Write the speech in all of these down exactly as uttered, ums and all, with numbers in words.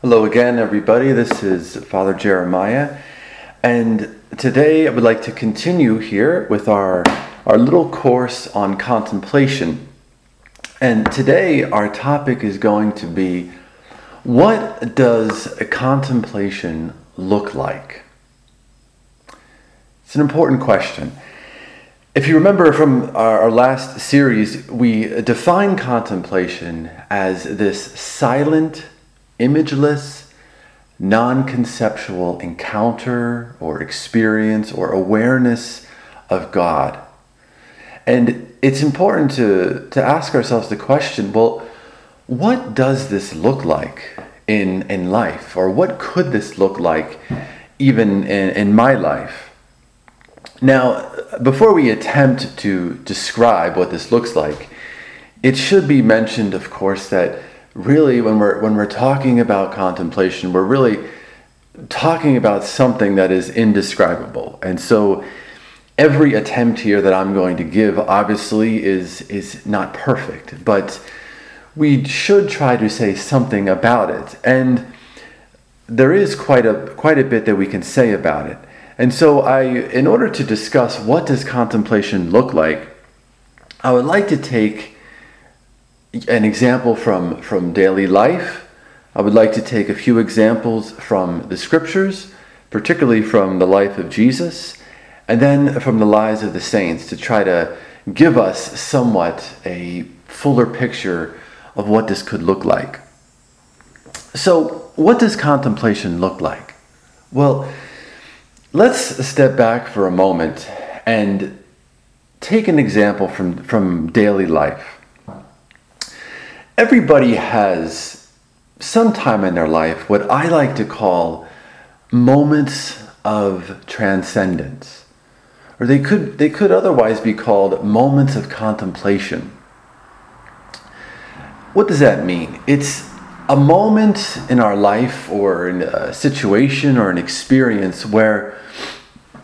Hello again, everybody. This is Father Jeremiah, and today I would like to continue here with our, our little course on contemplation. And today our topic is going to be, what does contemplation look like? It's an important question. If you remember from our, our last series, we define contemplation as this silent, imageless, non-conceptual encounter or experience or awareness of God. And it's important to, to ask ourselves the question, well, what does this look like in, in life? Or what could this look like even in, in my life? Now, before we attempt to describe what this looks like, it should be mentioned, of course, that really, when we're when we're talking about contemplation, we're really talking about something that is indescribable. And so every attempt here that I'm going to give, obviously, is is not perfect, but we should try to say something about it. And there is quite a quite a bit that we can say about it. And so I, in order to discuss what does contemplation look like, I would like to take an example from, from daily life. I would like to take a few examples from the scriptures, particularly from the life of Jesus, and then from the lives of the saints to try to give us somewhat a fuller picture of what this could look like. So, what does contemplation look like? Well, let's step back for a moment and take an example from, from daily life. Everybody has some time in their life what I like to call moments of transcendence, or they could they could otherwise be called moments of contemplation. What does that mean? It's a moment in our life or in a situation or an experience where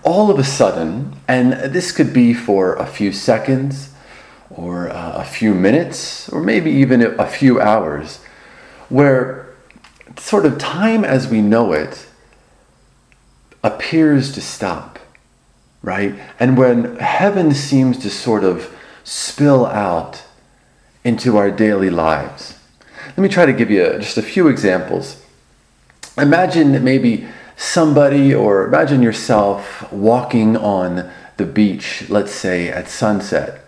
all of a sudden, and this could be for a few seconds, or uh, a few minutes, or maybe even a few hours, where sort of time as we know it appears to stop, right? And when heaven seems to sort of spill out into our daily lives. Let me try to give you just a few examples. Imagine maybe somebody, or imagine yourself walking on the beach, let's say at sunset.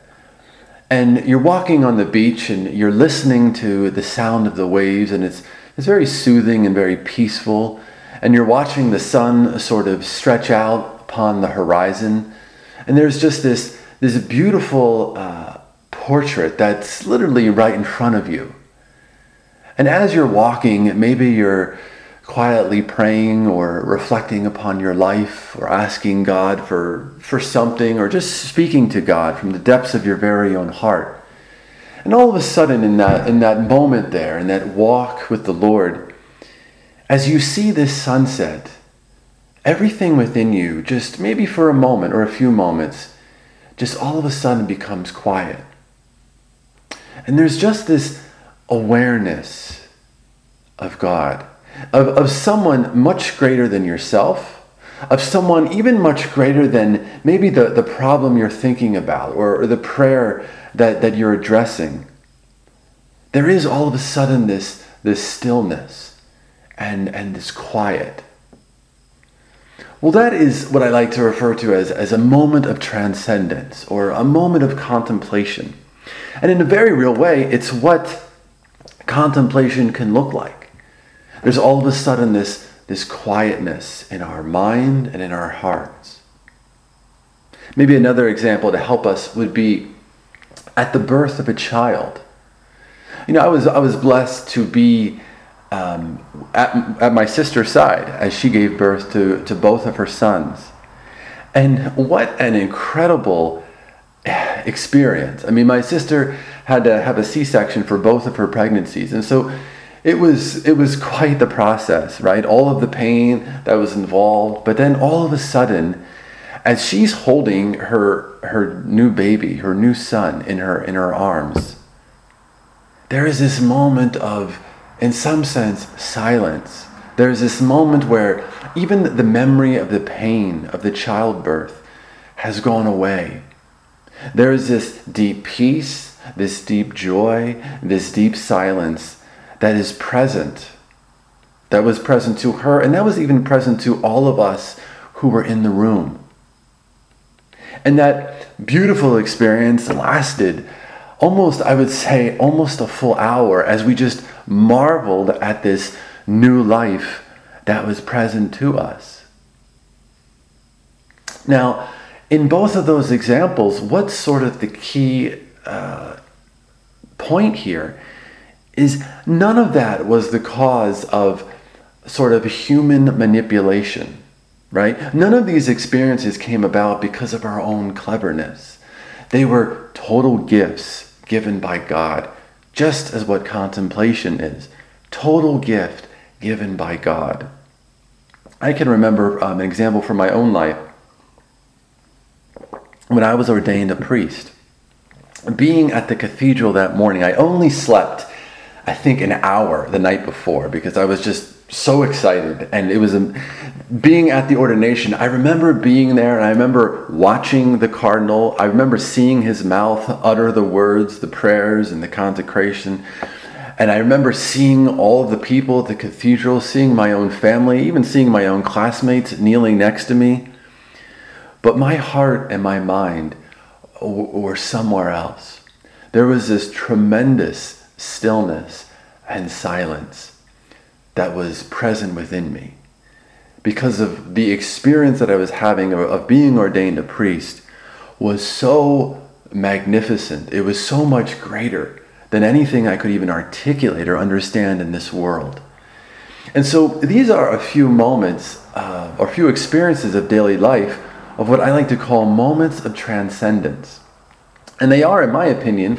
And you're walking on the beach and you're listening to the sound of the waves, and it's it's very soothing and very peaceful. And you're watching the sun sort of stretch out upon the horizon. And there's just this, this beautiful uh, portrait that's literally right in front of you. And as you're walking, maybe you're quietly praying or reflecting upon your life, or asking God for, for something, or just speaking to God from the depths of your very own heart. And all of a sudden in that, in that moment there, in that walk with the Lord, as you see this sunset, everything within you, just maybe for a moment or a few moments, just all of a sudden becomes quiet. And there's just this awareness of God. Of, of someone much greater than yourself, of someone even much greater than maybe the, the problem you're thinking about, or, or the prayer that, that you're addressing. There is all of a sudden this, this stillness and, and this quiet. Well, that is what I like to refer to as, as a moment of transcendence, or a moment of contemplation. And in a very real way, it's what contemplation can look like. There's all of a sudden this, this quietness in our mind and in our hearts. Maybe another example to help us would be at the birth of a child. You know, I was I was blessed to be um, at, at my sister's side as she gave birth to, to both of her sons. And what an incredible experience. I mean, my sister had to have a C-section for both of her pregnancies. And so It was it was quite the process, right? All of the pain that was involved, but then all of a sudden, as she's holding her her new baby, her new son in her in her arms, there is this moment of in some sense, silence. There's this moment where even the memory of the pain of the childbirth has gone away. There is this deep peace, this deep joy, this deep silence that is present, that was present to her, and that was even present to all of us who were in the room. And that beautiful experience lasted almost, I would say, almost a full hour as we just marveled at this new life that was present to us. Now, in both of those examples, what's sort of the key uh, point here is none of that was the cause of sort of human manipulation, right? None of these experiences came about because of our own cleverness. They were total gifts given by God, just as what contemplation is. Total gift given by God. I can remember um, an example from my own life. When I was ordained a priest, being at the cathedral that morning, I only slept, I think, an hour the night before because I was just so excited. And it was a, being at the ordination, I remember being there and I remember watching the cardinal. I remember seeing his mouth utter the words, the prayers, and the consecration. And I remember seeing all of the people at the cathedral, seeing my own family, even seeing my own classmates kneeling next to me. But my heart and my mind were somewhere else. There was this tremendous stillness and silence that was present within me because of the experience that I was having of being ordained a priest was so magnificent. It was so much greater than anything I could even articulate or understand in this world. And so these are a few moments uh, or few experiences of daily life of what I like to call moments of transcendence. And they are, in my opinion,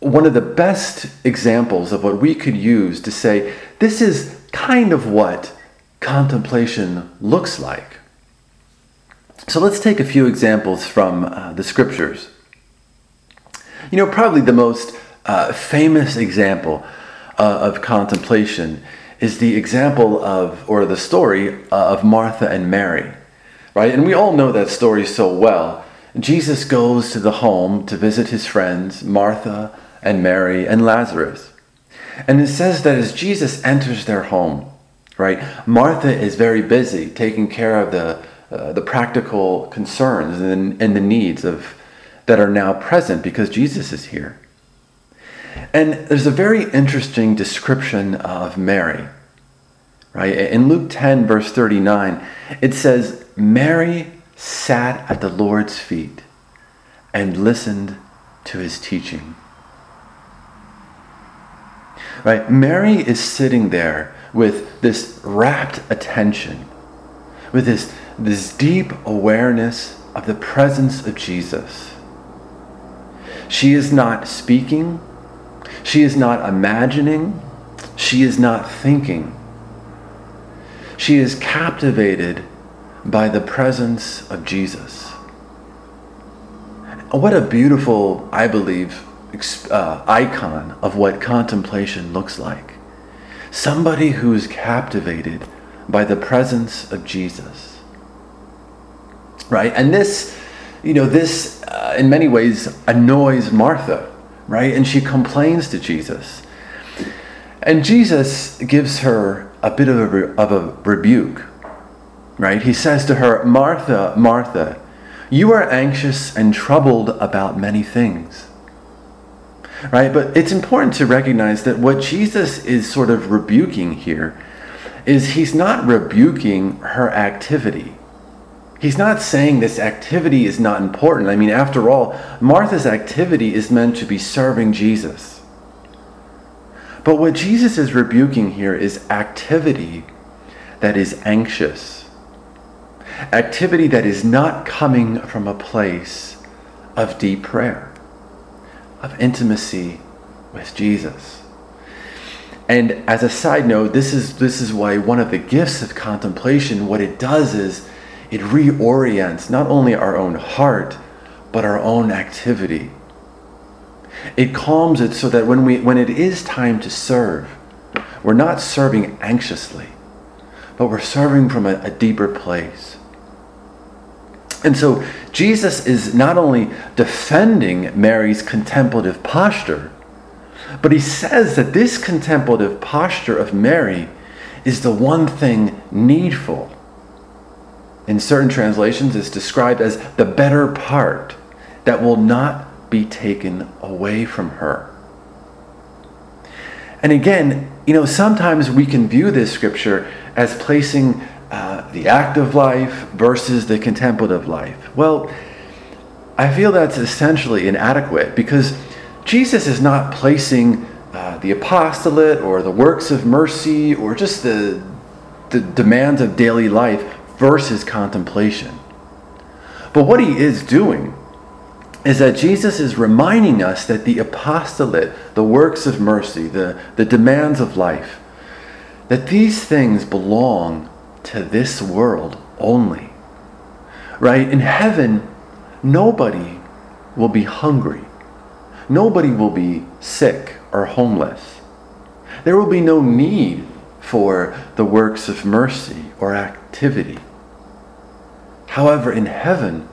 one of the best examples of what we could use to say, this is kind of what contemplation looks like. So let's take a few examples from uh, the scriptures. You know, probably the most uh, famous example uh, of contemplation is the example of, or the story uh, of Martha and Mary. Right? And we all know that story so well. Jesus goes to the home to visit his friends, Martha and Mary and Lazarus. And it says that as Jesus enters their home, right, Martha is very busy taking care of the uh, the practical concerns and, and the needs of that are now present because Jesus is here. And there's a very interesting description of Mary. Right? In Luke ten, verse thirty-nine, it says, Mary sat at the Lord's feet and listened to his teaching. Right? Mary is sitting there with this rapt attention, with this, this deep awareness of the presence of Jesus. She is not speaking. She is not imagining. She is not thinking. She is captivated by the presence of Jesus. What a beautiful, I believe, uh, icon of what contemplation looks like. Somebody who is captivated by the presence of Jesus. Right? And this, you know, this uh, in many ways annoys Martha, right? And she complains to Jesus. And Jesus gives her a bit of a, re- of a rebuke, right? He says to her, Martha, Martha, you are anxious and troubled about many things, right? But it's important to recognize that what Jesus is sort of rebuking here is he's not rebuking her activity. He's not saying this activity is not important. I mean, after all, Martha's activity is meant to be serving Jesus. But what Jesus is rebuking here is activity that is anxious. Activity that is not coming from a place of deep prayer, of intimacy with Jesus. And as a side note, this is this is why one of the gifts of contemplation, what it does is it reorients not only our own heart, but our own activity. It calms it so that when we when it is time to serve, We're not serving anxiously, but we're serving from a, a deeper place. And so Jesus is not only defending Mary's contemplative posture, but he says that this contemplative posture of Mary is the one thing needful. In certain translations, it's described as the better part that will not be taken away from her. And again, you know, sometimes we can view this scripture as placing uh, the active life versus the contemplative life. Well, I feel that's essentially inadequate, because Jesus is not placing uh, the apostolate or the works of mercy or just the, the demands of daily life versus contemplation. But what he is doing is that Jesus is reminding us that the apostolate, the works of mercy, the, the demands of life, that these things belong to this world only. Right? In heaven, nobody will be hungry. Nobody will be sick or homeless. There will be no need for the works of mercy or activity. However, in heaven,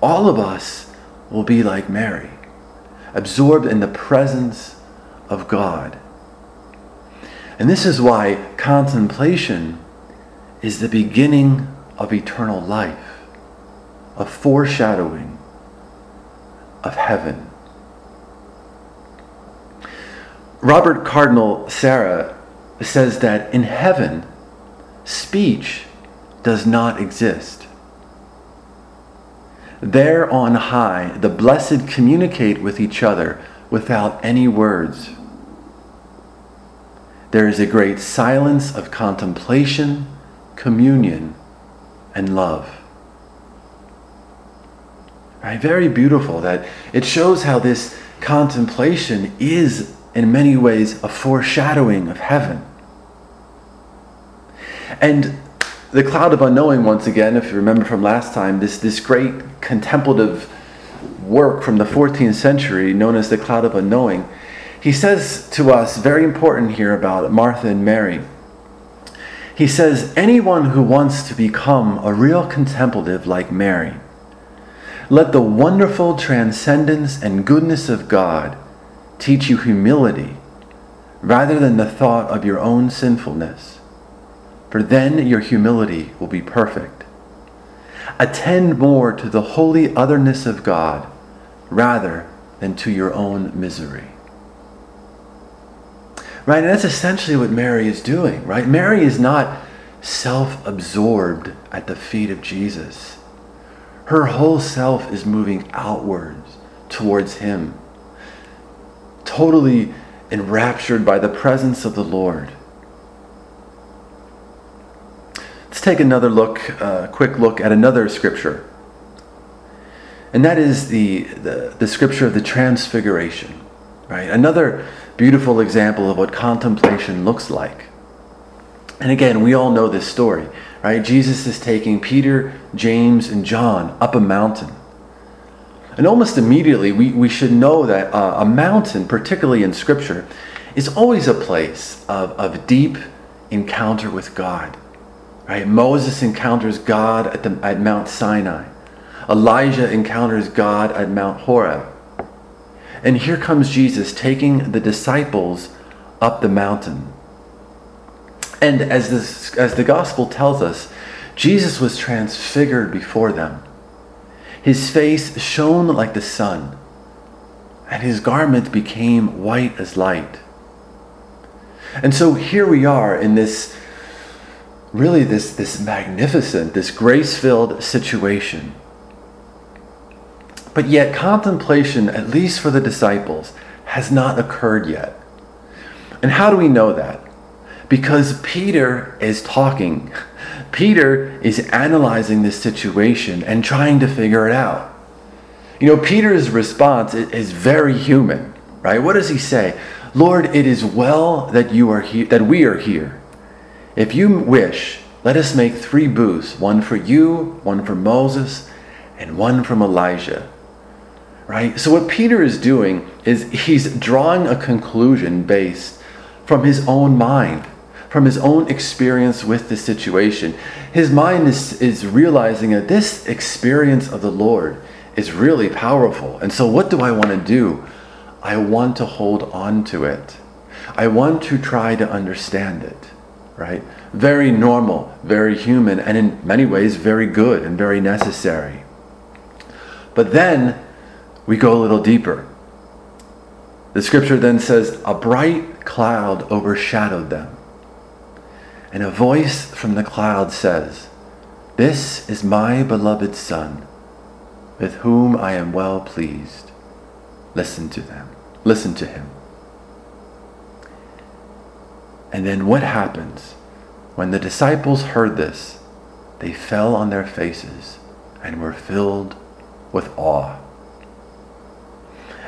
all of us will be like Mary, absorbed in the presence of God. And this is why contemplation is the beginning of eternal life, a foreshadowing of heaven. Robert Cardinal Sarah says that in heaven, speech does not exist. There on high, the blessed communicate with each other without any words. There is a great silence of contemplation, communion, and love. Right? Very beautiful. That it shows how this contemplation is, in many ways, a foreshadowing of heaven. And the Cloud of Unknowing, once again, if you remember from last time, this, this great contemplative work from the fourteenth century known as the Cloud of Unknowing, he says to us, very important here about Martha and Mary, he says, anyone who wants to become a real contemplative like Mary, let the wonderful transcendence and goodness of God teach you humility rather than the thought of your own sinfulness. For then your humility will be perfect. Attend more to the holy otherness of God rather than to your own misery. Right, and that's essentially what Mary is doing, right? Mary is not self-absorbed at the feet of Jesus. Her whole self is moving outwards towards him, totally enraptured by the presence of the Lord. Let's take another look, a uh, quick look at another scripture. And that is the, the, the scripture of the Transfiguration, right? Another beautiful example of what contemplation looks like. And again, we all know this story, right? Jesus is taking Peter, James, and John up a mountain. And almost immediately, we, we should know that uh, a mountain, particularly in scripture, is always a place of, of deep encounter with God. Right? Moses encounters God at, the, at Mount Sinai. Elijah encounters God at Mount Horeb. And here comes Jesus taking the disciples up the mountain. And as, this, as the gospel tells us, Jesus was transfigured before them. His face shone like the sun, and his garment became white as light. And so here we are in this Really, this, this magnificent, this grace-filled situation. But yet, contemplation, at least for the disciples, has not occurred yet. And how do we know that? Because Peter is talking. Peter is analyzing this situation and trying to figure it out. You know, Peter's response is very human, right? What does he say? Lord, it is well that you are he- that we are here. If you wish, let us make three booths, one for you, one for Moses, and one from Elijah. Right? So what Peter is doing is he's drawing a conclusion based from his own mind, from his own experience with the situation. His mind is, is realizing that this experience of the Lord is really powerful. And so what do I want to do? I want to hold on to it. I want to try to understand it, right? Very normal, very human, and in many ways very good and very necessary. But then we go a little deeper. The scripture then says, a bright cloud overshadowed them. And a voice from the cloud says, "This is my beloved Son, with whom I am well pleased. Listen to them. Listen to him." And then what happens? When the disciples heard this, they fell on their faces and were filled with awe.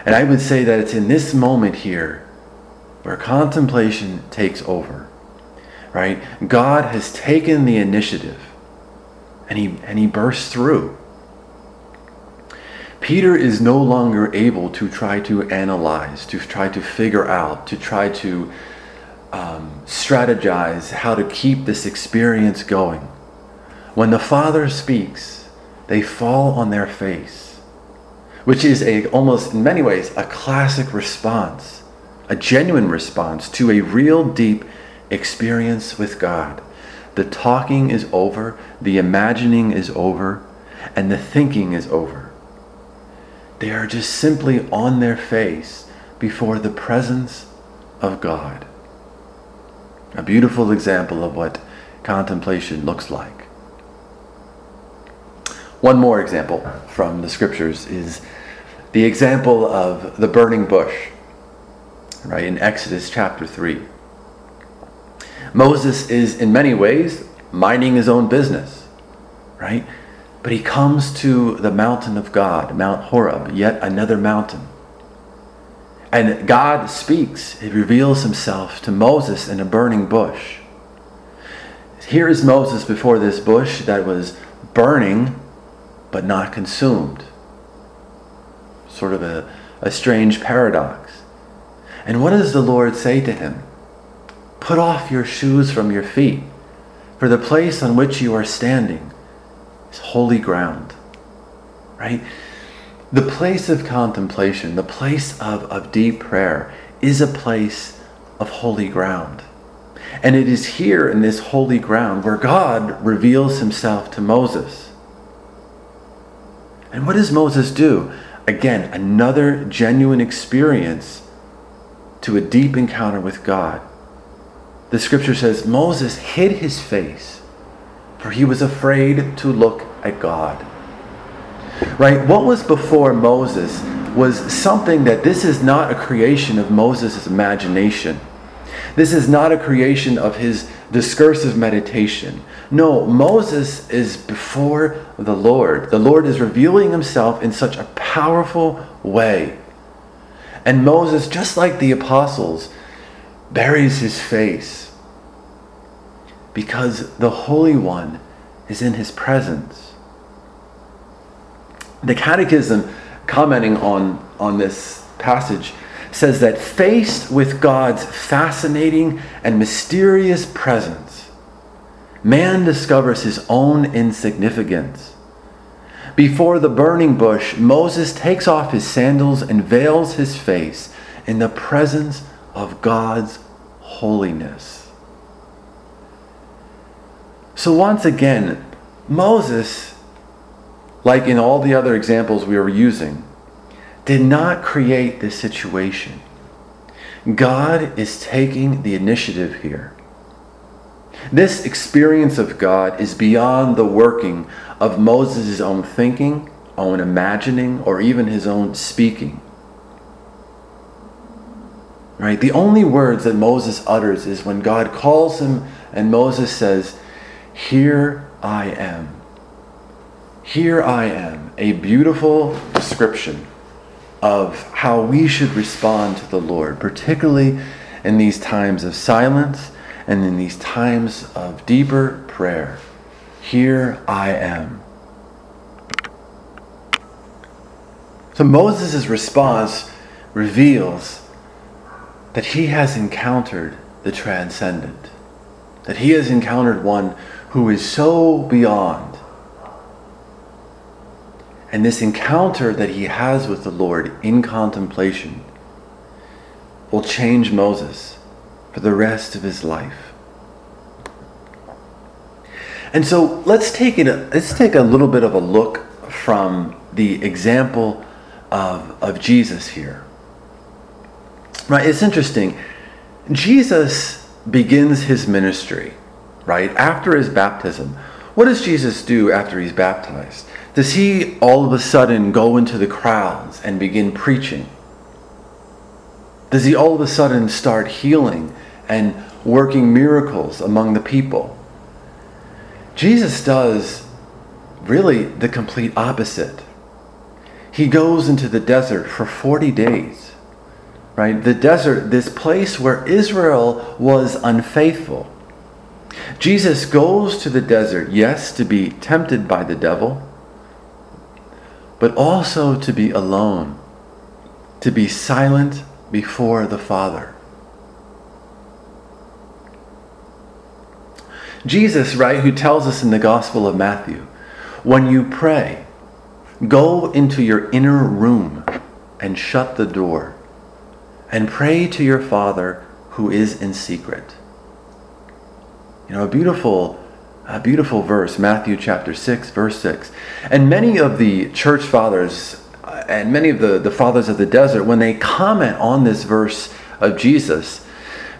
And I would say that it's in this moment here where contemplation takes over, right? God has taken the initiative and he, and he bursts through. Peter is no longer able to try to analyze, to try to figure out, to try to um, strategize how to keep this experience going. When the Father speaks, they fall on their face, which is a almost in many ways a classic response, a genuine response to a real deep experience with God. The talking is over, the imagining is over, and the thinking is over. They are just simply on their face before the presence of God. A beautiful example of what contemplation looks like. One more example from the scriptures is the example of the burning bush, right, in Exodus chapter three. Moses is in many ways minding his own business, right? But he comes to the mountain of God, Mount Horeb, yet another mountain. And God speaks. He reveals himself to Moses in a burning bush. Here is Moses before this bush that was burning but not consumed. Sort of a, a strange paradox. And what does the Lord say to him? "Put off your shoes from your feet, for the place on which you are standing is holy ground," right? The place of contemplation, the place of, of deep prayer is a place of holy ground. And it is here in this holy ground where God reveals himself to Moses. And what does Moses do? Again, another genuine experience to a deep encounter with God. The scripture says, Moses hid his face, for he was afraid to look at God. Right? What was before Moses was something that this is not a creation of Moses' imagination. This is not a creation of his discursive meditation. No, Moses is before the Lord. The Lord is revealing himself in such a powerful way. And Moses, just like the apostles, buries his face, because the Holy One is in his presence. The Catechism, commenting on, on this passage, says that faced with God's fascinating and mysterious presence, man discovers his own insignificance. Before the burning bush, Moses takes off his sandals and veils his face in the presence of God's holiness. So once again, Moses, like in all the other examples we were using, did not create this situation. God is taking the initiative here. This experience of God is beyond the working of Moses' own thinking, own imagining, or even his own speaking. Right? The only words that Moses utters is when God calls him and Moses says, "Here I am." Here I am. A beautiful description of how we should respond to the Lord, particularly in these times of silence and in these times of deeper prayer. Here I am. So Moses' response reveals that he has encountered the transcendent, that he has encountered one who is so beyond. And this encounter that he has with the Lord in contemplation will change Moses for the rest of his life. And so let's take it. Let's take a little bit of a look from the example of of Jesus here. Right, it's interesting. Jesus begins his ministry, right, after his baptism. What does Jesus do after he's baptized? Does he all of a sudden go into the crowds and begin preaching? Does he all of a sudden start healing and working miracles among the people? Jesus does really the complete opposite. He goes into the desert for forty days. Right? The desert, this place where Israel was unfaithful. Jesus goes to the desert, yes, to be tempted by the devil, but also to be alone, to be silent before the Father. Jesus, right, who tells us in the Gospel of Matthew, when you pray, go into your inner room and shut the door and pray to your Father who is in secret. You know, a beautiful a beautiful verse, Matthew chapter six, verse six. And many of the church fathers and many of the, the fathers of the desert, when they comment on this verse of Jesus,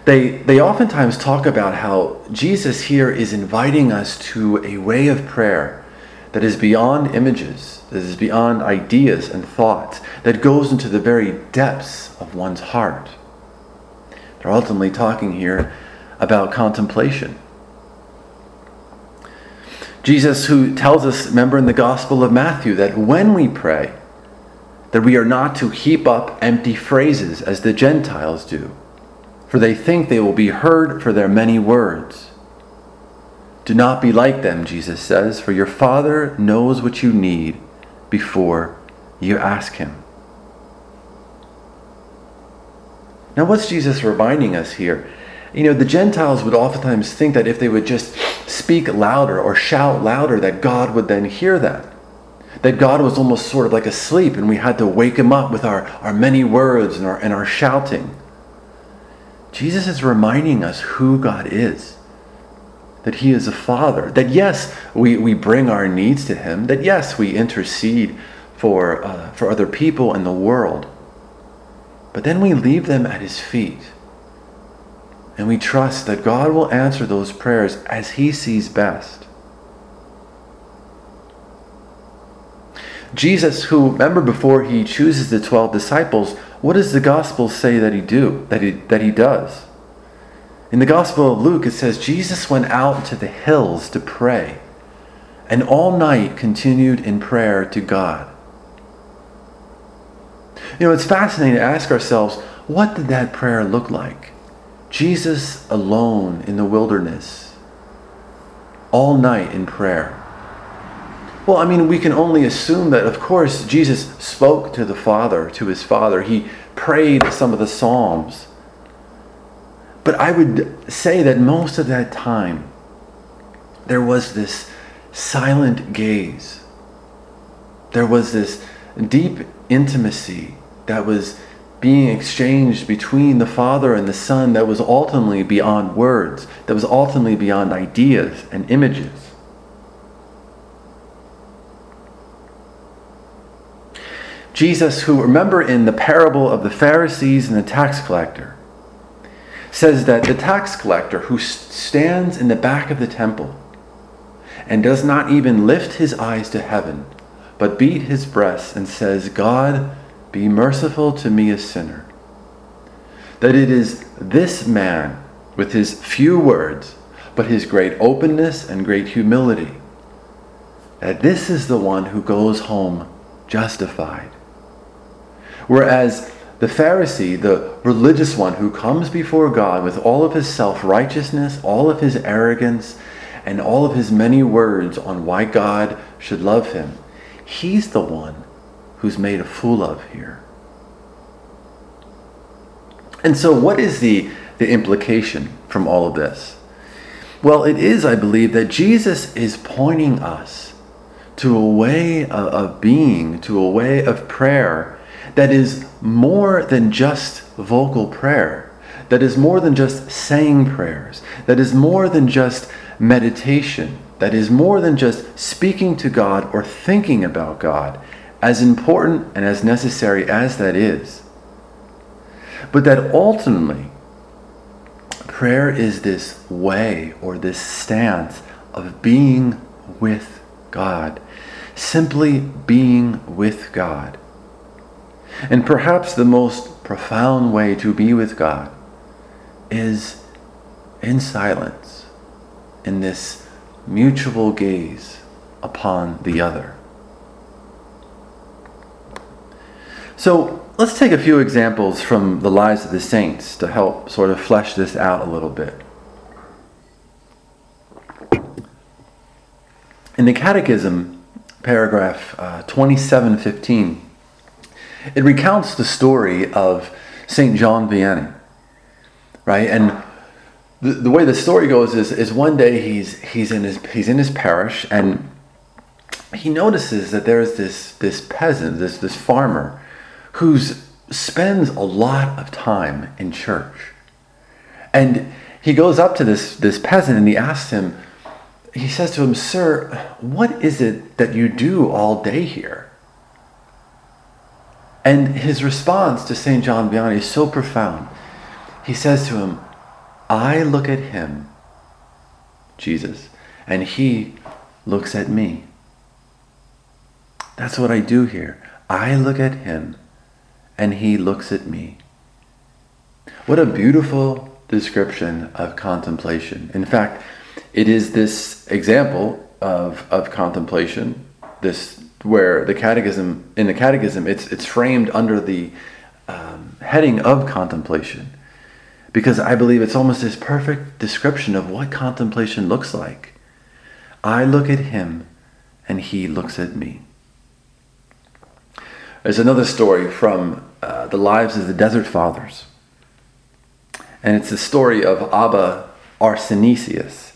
they, they oftentimes talk about how Jesus here is inviting us to a way of prayer that is beyond images, that is beyond ideas and thoughts, that goes into the very depths of one's heart. They're ultimately talking here about contemplation. Jesus, who tells us, remember in the Gospel of Matthew, that when we pray, that we are not to heap up empty phrases as the Gentiles do, for they think they will be heard for their many words. Do not be like them, Jesus says, for your Father knows what you need before you ask him. Now, what's Jesus reminding us here? You know, the Gentiles would oftentimes think that if they would just speak louder or shout louder, that God would then hear that. That God was almost sort of like asleep and we had to wake him up with our, our many words and our, and our shouting. Jesus is reminding us who God is. That he is a Father. That yes, we, we bring our needs to him. That yes, we intercede for, uh, for other people and the world. But then we leave them at his feet. And we trust that God will answer those prayers as he sees best. Jesus, who, remember before he chooses the twelve disciples, what does the Gospel say that he do, that he, that he does? In the Gospel of Luke, it says, Jesus went out to the hills to pray, and all night continued in prayer to God. You know, it's fascinating to ask ourselves, what did that prayer look like? Jesus alone in the wilderness, all night in prayer. Well, I mean, we can only assume that, of course, Jesus spoke to the Father, to his Father. He prayed some of the Psalms. But I would say that most of that time, there was this silent gaze. There was this deep intimacy that was being exchanged between the Father and the Son that was ultimately beyond words, that was ultimately beyond ideas and images. Jesus, who, remember in the parable of the Pharisees and the tax collector, says that the tax collector who stands in the back of the temple and does not even lift his eyes to heaven, but beat his breast and says, God, be merciful to me, a sinner. That it is this man, with his few words, but his great openness and great humility, that this is the one who goes home justified. Whereas the Pharisee, the religious one who comes before God with all of his self-righteousness, all of his arrogance, and all of his many words on why God should love him, he's the one who's made a fool of here. And so what is the the implication from all of this? Well, it is, I believe, that Jesus is pointing us to a way of being, to a way of prayer that is more than just vocal prayer, that is more than just saying prayers, that is more than just meditation, that is more than just speaking to God or thinking about God, as important and as necessary as that is. But that ultimately, prayer is this way or this stance of being with God, simply being with God. And perhaps the most profound way to be with God is in silence, in this mutual gaze upon the other. So let's take a few examples from the lives of the saints to help sort of flesh this out a little bit. In the Catechism, paragraph uh, twenty-seven fifteen, it recounts the story of Saint John Vianney, right? And the, the way the story goes is, is one day he's he's in his he's in his parish, and he notices that there's this this peasant, this this farmer, who spends a lot of time in church. And he goes up to this, this peasant and he asks him, he says to him, "Sir, what is it that you do all day here?" And his response to Saint John Vianney is so profound. He says to him, "I look at him," Jesus, "and he looks at me. That's what I do here. I look at him, and he looks at me." What a beautiful description of contemplation. In fact, it is this example of, of contemplation, this where the catechism in the catechism it's it's framed under the um, heading of contemplation, because I believe it's almost this perfect description of what contemplation looks like. I look at him, and he looks at me. There's another story from uh, the lives of the Desert Fathers. And it's the story of Abba Arsenius.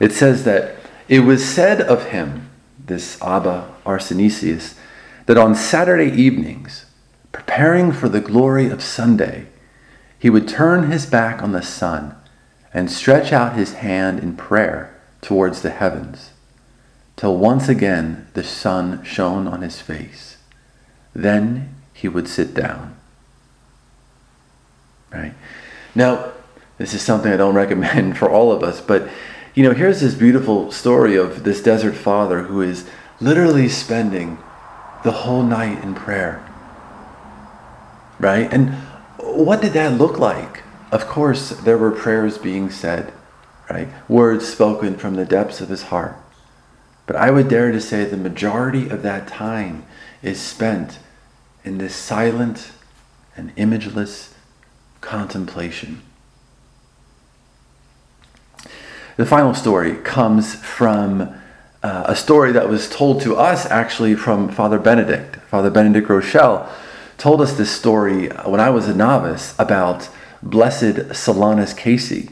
It says that it was said of him, this Abba Arsenius, that on Saturday evenings, preparing for the glory of Sunday, he would turn his back on the sun and stretch out his hand in prayer towards the heavens, till once again the sun shone on his face. Then he would sit down. Right? Now, this is something I don't recommend for all of us, but, you know, here's this beautiful story of this Desert Father who is literally spending the whole night in prayer. Right? And what did that look like? Of course, there were prayers being said, right? Words spoken from the depths of his heart. But I would dare to say the majority of that time is spent in this silent and imageless contemplation. The final story comes from uh, a story that was told to us actually from Father Benedict. Father Benedict Groeschel told us this story when I was a novice about Blessed Solanus Casey.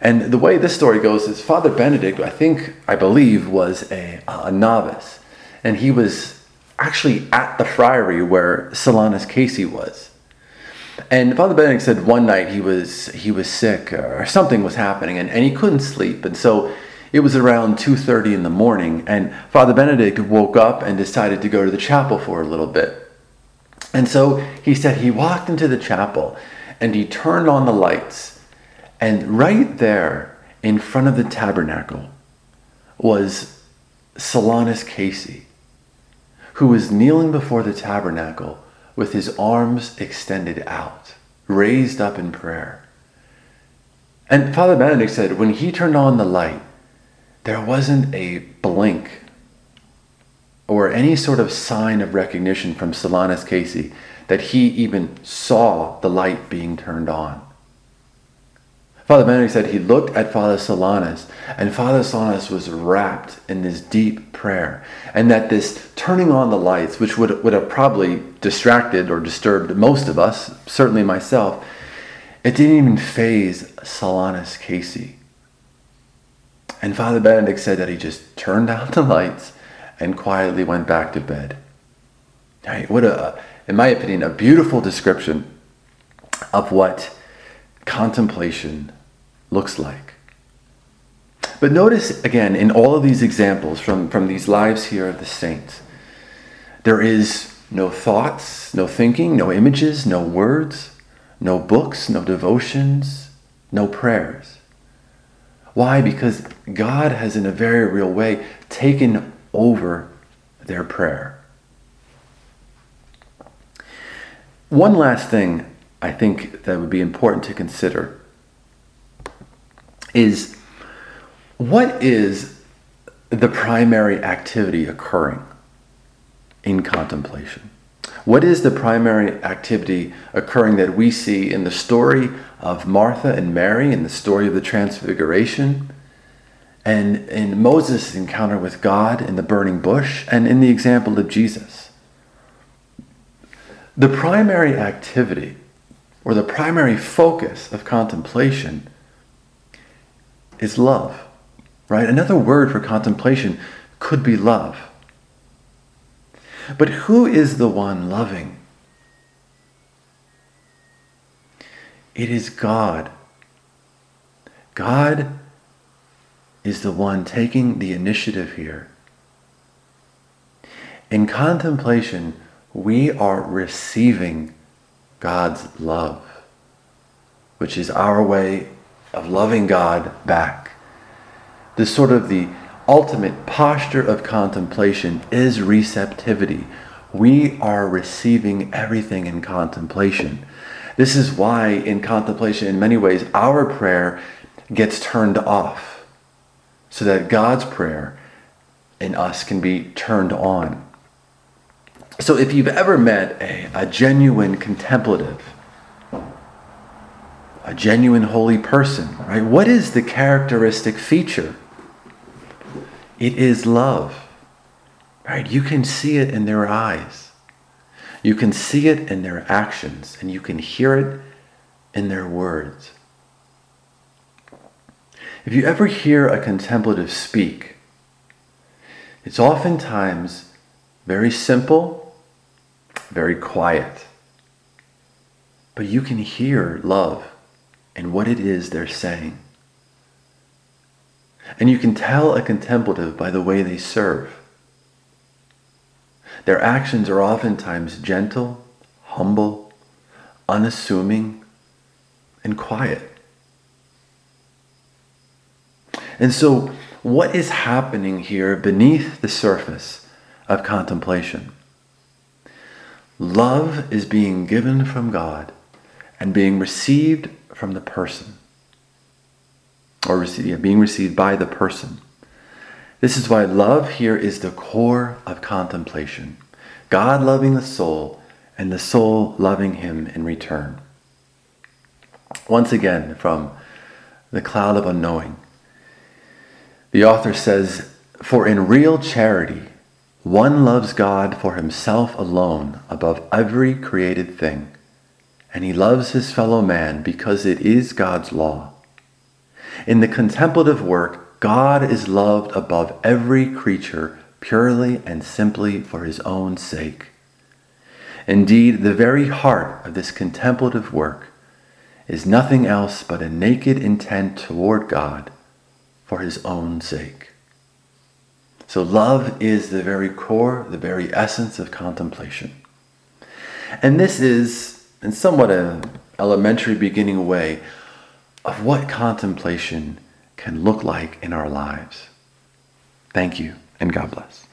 And the way this story goes is Father Benedict, I think, I believe, was a, a novice. And he was actually at the friary where Solanus Casey was. And Father Benedict said one night he was he was sick or something was happening, and, and he couldn't sleep. And so it was around two thirty in the morning, and Father Benedict woke up and decided to go to the chapel for a little bit. And so he said he walked into the chapel and he turned on the lights, and right there in front of the tabernacle was Solanus Casey, who was kneeling before the tabernacle with his arms extended out, raised up in prayer. And Father Benedict said when he turned on the light, there wasn't a blink or any sort of sign of recognition from Solanus Casey that he even saw the light being turned on. Father Benedict said he looked at Father Solanus, and Father Solanus was wrapped in this deep prayer, and that this turning on the lights, which would, would have probably distracted or disturbed most of us, certainly myself, It didn't even faze Solanus Casey. And Father Benedict said that he just turned down the lights and quietly went back to bed. Right, what a, in my opinion, a beautiful description of what contemplation looks like. But notice, again, in all of these examples from, from these lives here of the saints, there is no thoughts, no thinking, no images, no words, no books, no devotions, no prayers. Why? Because God has, in a very real way, taken over their prayer. One last thing I think that would be important to consider is, what is the primary activity occurring in contemplation? What is the primary activity occurring that we see in the story of Martha and Mary, in the story of the Transfiguration, and in Moses' encounter with God in the burning bush, and in the example of Jesus? The primary activity, or the primary focus of contemplation, is love, right? Another word for contemplation could be love. But who is the one loving? It is God. God is the one taking the initiative here. In contemplation, we are receiving God's love, which is our way of loving God back. This sort of the ultimate posture of contemplation is receptivity. We are receiving everything in contemplation. This is why in contemplation, in many ways, our prayer gets turned off, so that God's prayer in us can be turned on. So if you've ever met a, a genuine contemplative, a genuine holy person, right? What is the characteristic feature? It is love, right? You can see it in their eyes. You can see it in their actions, and you can hear it in their words. If you ever hear a contemplative speak, it's oftentimes very simple, very quiet, but you can hear love in what it is they're saying. And you can tell a contemplative by the way they serve. Their actions are oftentimes gentle, humble, unassuming, and quiet. And so, what is happening here beneath the surface of contemplation? Love is being given from God and being received from the person. Or receive, yeah, being received by the person. This is why love here is the core of contemplation. God loving the soul, and the soul loving him in return. Once again, from The Cloud of Unknowing, the author says, "For in real charity, one loves God for himself alone above every created thing, and he loves his fellow man because it is God's law. In the contemplative work, God is loved above every creature purely and simply for his own sake. Indeed, the very heart of this contemplative work is nothing else but a naked intent toward God for his own sake." So love is the very core, the very essence of contemplation. And this is, in somewhat an elementary beginning way, of what contemplation can look like in our lives. Thank you, and God bless.